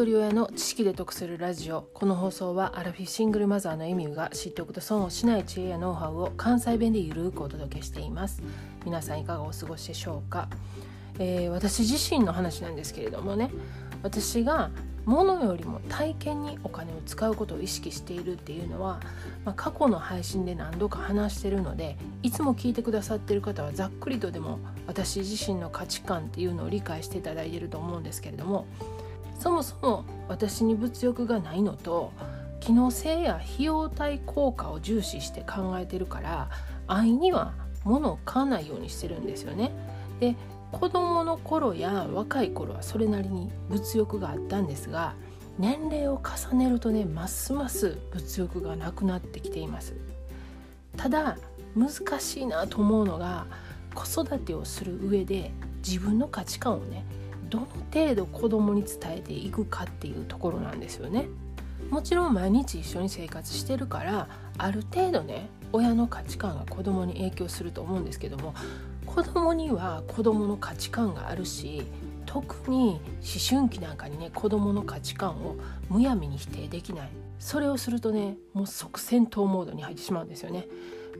一人親の知識で得するラジオ。この放送はアラフィフシングルマザーのエミューが知っておくと損をしない知恵やノウハウを関西弁でゆるくお届けしています。皆さんいかがお過ごしでしょうか。私自身の話なんですけれどもね、私が物よりも体験にお金を使うことを意識しているっていうのは、過去の配信で何度か話しているので、いつも聞いてくださっている方はざっくりとでも私自身の価値観っていうのを理解していただいていると思うんですけれども、そもそも私に物欲がないのと、機能性や費用対効果を重視して考えているから、安易には物を買わないようにしてるんですよね。で、子供の頃や若い頃はそれなりに物欲があったんですが、年齢を重ねるとね、ますます物欲がなくなってきています。ただ難しいなと思うのが、子育てをする上で自分の価値観をね、どの程度子供に伝えていくかっていうところなんですよね。もちろん毎日一緒に生活してるから、ある程度ね、親の価値観が子供に影響すると思うんですけども、子供には子供の価値観があるし、特に思春期なんかにね、子供の価値観をむやみに否定できない。それをするとね、もう即戦闘モードに入ってしまうんですよね。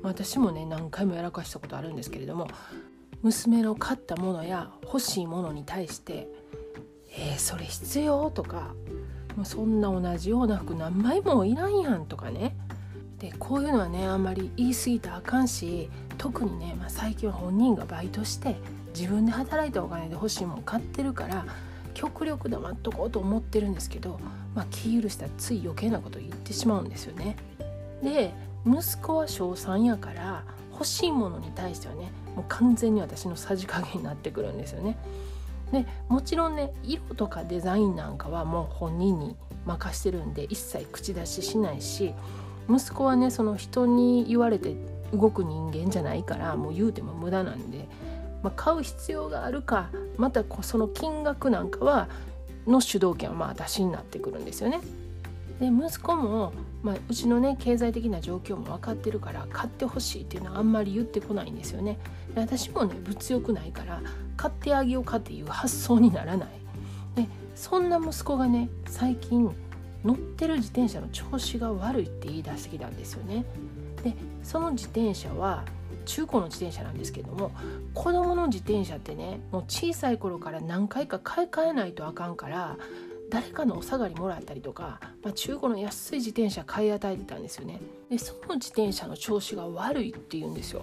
私もね、何回もやらかしたことあるんですけれども、娘の買ったものや欲しいものに対してそれ必要とか、そんな同じような服何枚もいらんやんとかね。で、こういうのはね、あんまり言い過ぎたらあかんし、特にね、最近は本人がバイトして自分で働いたお金で欲しいもの買ってるから、極力黙っとこうと思ってるんですけど、気許したらつい余計なこと言ってしまうんですよね。で、息子は小3やから、欲しいものに対してはね、もう完全に私のさじ加減になってくるんですよね。で、もちろんね、色とかデザインなんかはもう本人に任してるんで、一切口出ししないし、息子はね、その人に言われて動く人間じゃないから、もう言うても無駄なんで、買う必要があるか、またその金額なんかはの主導権は私になってくるんですよね。で、息子も、うちのね、経済的な状況も分かってるから、買ってほしいっていうのはあんまり言ってこないんですよね。で、私もね、物欲ないから、買ってあげようかっていう発想にならない。で、そんな息子がね、最近乗ってる自転車の調子が悪いって言い出してきたんですよね。で、その自転車は中古の自転車なんですけども、子供の自転車ってね、もう小さい頃から何回か買い替えないとあかんから、誰かのお下がりもらったりとか、中古の安い自転車買い与えてたんですよね。で、その自転車の調子が悪いって言うんですよ。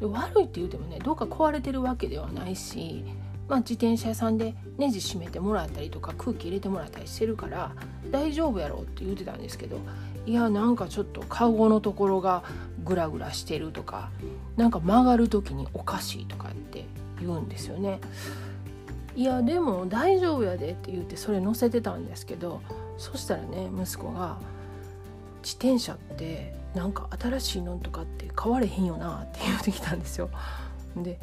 で、悪いって言うてもね、どうか壊れてるわけではないし、自転車屋さんでネジ締めてもらったりとか、空気入れてもらったりしてるから、大丈夫やろって言ってたんですけど、いや、なんかちょっとカゴのところがグラグラしてるとか、なんか曲がる時におかしいとかって言うんですよね。いや、でも大丈夫やでって言って、それ乗せてたんですけど、そしたらね、息子が自転車ってなんか新しいのとかって買われへんよなって言ってきたんですよ。で、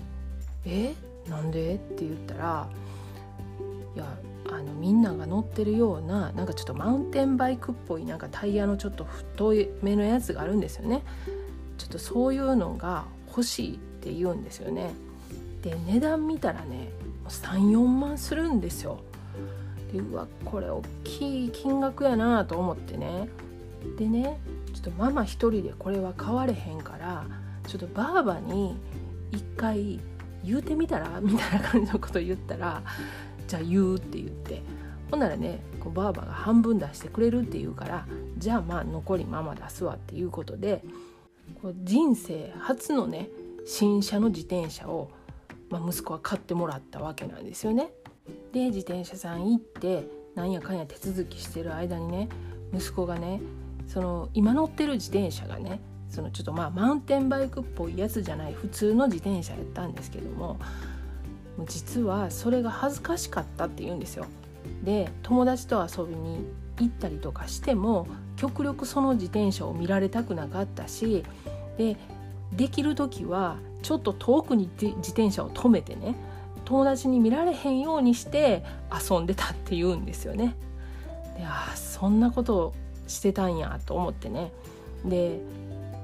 なんでって言ったら、いや、みんなが乗ってるような、なんかちょっとマウンテンバイクっぽい、なんかタイヤのちょっと太い目のやつがあるんですよね。ちょっとそういうのが欲しいって言うんですよね。で、値段見たらね、3、4万するんですよ。で、うわ、これ大きい金額やなと思ってね。でね、ちょっとママ一人でこれは買われへんから、ちょっとばあばに一回言うてみたらみたいな感じのこと言ったら、じゃあ言うって言って、ほんならね、ばあばが半分出してくれるって言うから、じゃあ残りママ出すわっていうことで、人生初のね、新車の自転車を、息子は買ってもらったわけなんですよね。で、自転車さん行って、なんやかんや手続きしてる間にね、息子がね、その今乗ってる自転車がね、そのちょっとマウンテンバイクっぽいやつじゃない普通の自転車やったんですけども、実はそれが恥ずかしかったって言うんですよ。で、友達と遊びに行ったりとかしても、極力その自転車を見られたくなかったし、で、できる時はちょっと遠くに自転車を止めてね、友達に見られへんようにして遊んでたって言うんですよね。で、あ、そんなことをしてたんやと思ってね。で、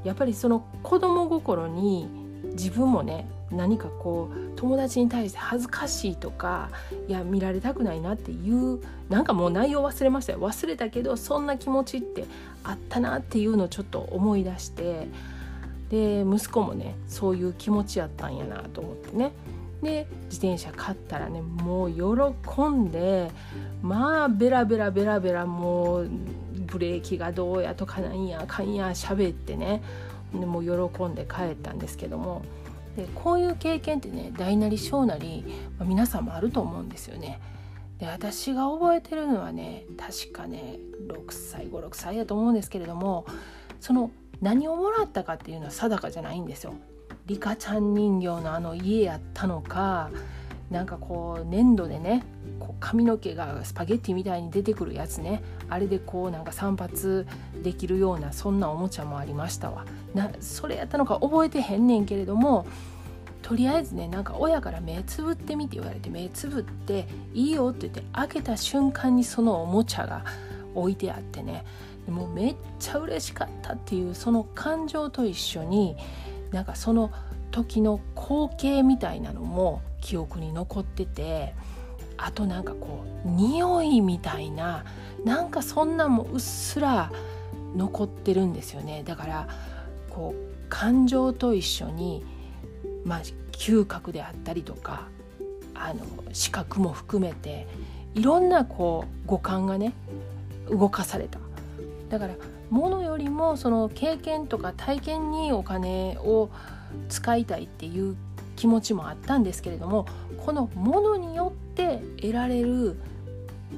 やっぱりその子供心に自分もね、何か友達に対して恥ずかしいとか、いや見られたくないなっていう、なんかもう内容忘れましたよ、忘れたけどそんな気持ちってあったなっていうのをちょっと思い出して、で息子もねそういう気持ちやったんやなと思ってね、で自転車買ったらねもう喜んで、まあベラベラベラベラもうブレーキがどうやとかなんやかんや喋ってね、でもう喜んで帰ったんですけども、でこういう経験ってね大なり小なり、まあ、皆さんもあると思うんですよね。で私が覚えてるのはね確かね5、6歳だと思うんですけれども、その何をもらったかっていうのは定かじゃないんですよ。リカちゃん人形のあの家やったのか、なんかこう粘土でねこう髪の毛がスパゲッティみたいに出てくるやつね、あれでこうなんか散髪できるようなそんなおもちゃもありましたわな。それやったのか覚えてへんねんけれども、とりあえずねなんか親から目つぶってみて言われて、目つぶっていいよって言って開けた瞬間にそのおもちゃが置いてあってね、もうめっちゃ嬉しかったっていうその感情と一緒に、なんかその時の光景みたいなのも記憶に残ってて、あとなんかこう匂いみたいな、なんかそんなんもうっすら残ってるんですよね。だからこう感情と一緒に、まあ、嗅覚であったりとか視覚も含めていろんなこう五感がね動かされた。だから物よりもその経験とか体験にお金を使いたいっていう気持ちもあったんですけれども、この物によって得られる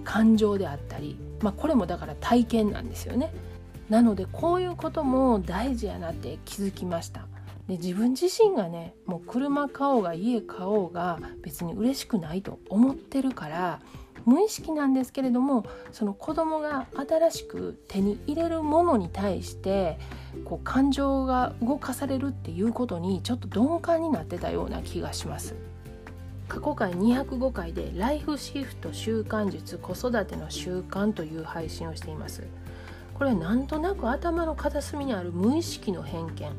感情であったり、まあ、これもだから体験なんですよね。なのでこういうことも大事やなって気づきました。で自分自身がねもう車買おうが家買おうが別に嬉しくないと思ってるから、無意識なんですけれども、その子供が新しく手に入れるものに対してこう感情が動かされるっていうことにちょっと鈍感になってたような気がします。過去回205回でライフシフト習慣術子育ての習慣という配信をしています。これはなんとなく頭の片隅にある無意識の偏見、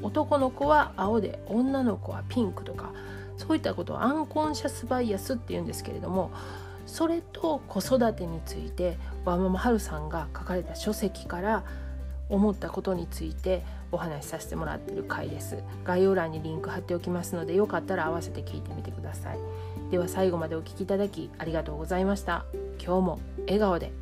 男の子は青で女の子はピンクとか、そういったことをアンコンシャスバイアスっていうんですけれども、それと子育てについてわままはるさんが書かれた書籍から思ったことについてお話しさせてもらっている回です。概要欄にリンク貼っておきますので、よかったら合わせて聞いてみてください。では最後までお聞きいただきありがとうございました。今日も笑顔で。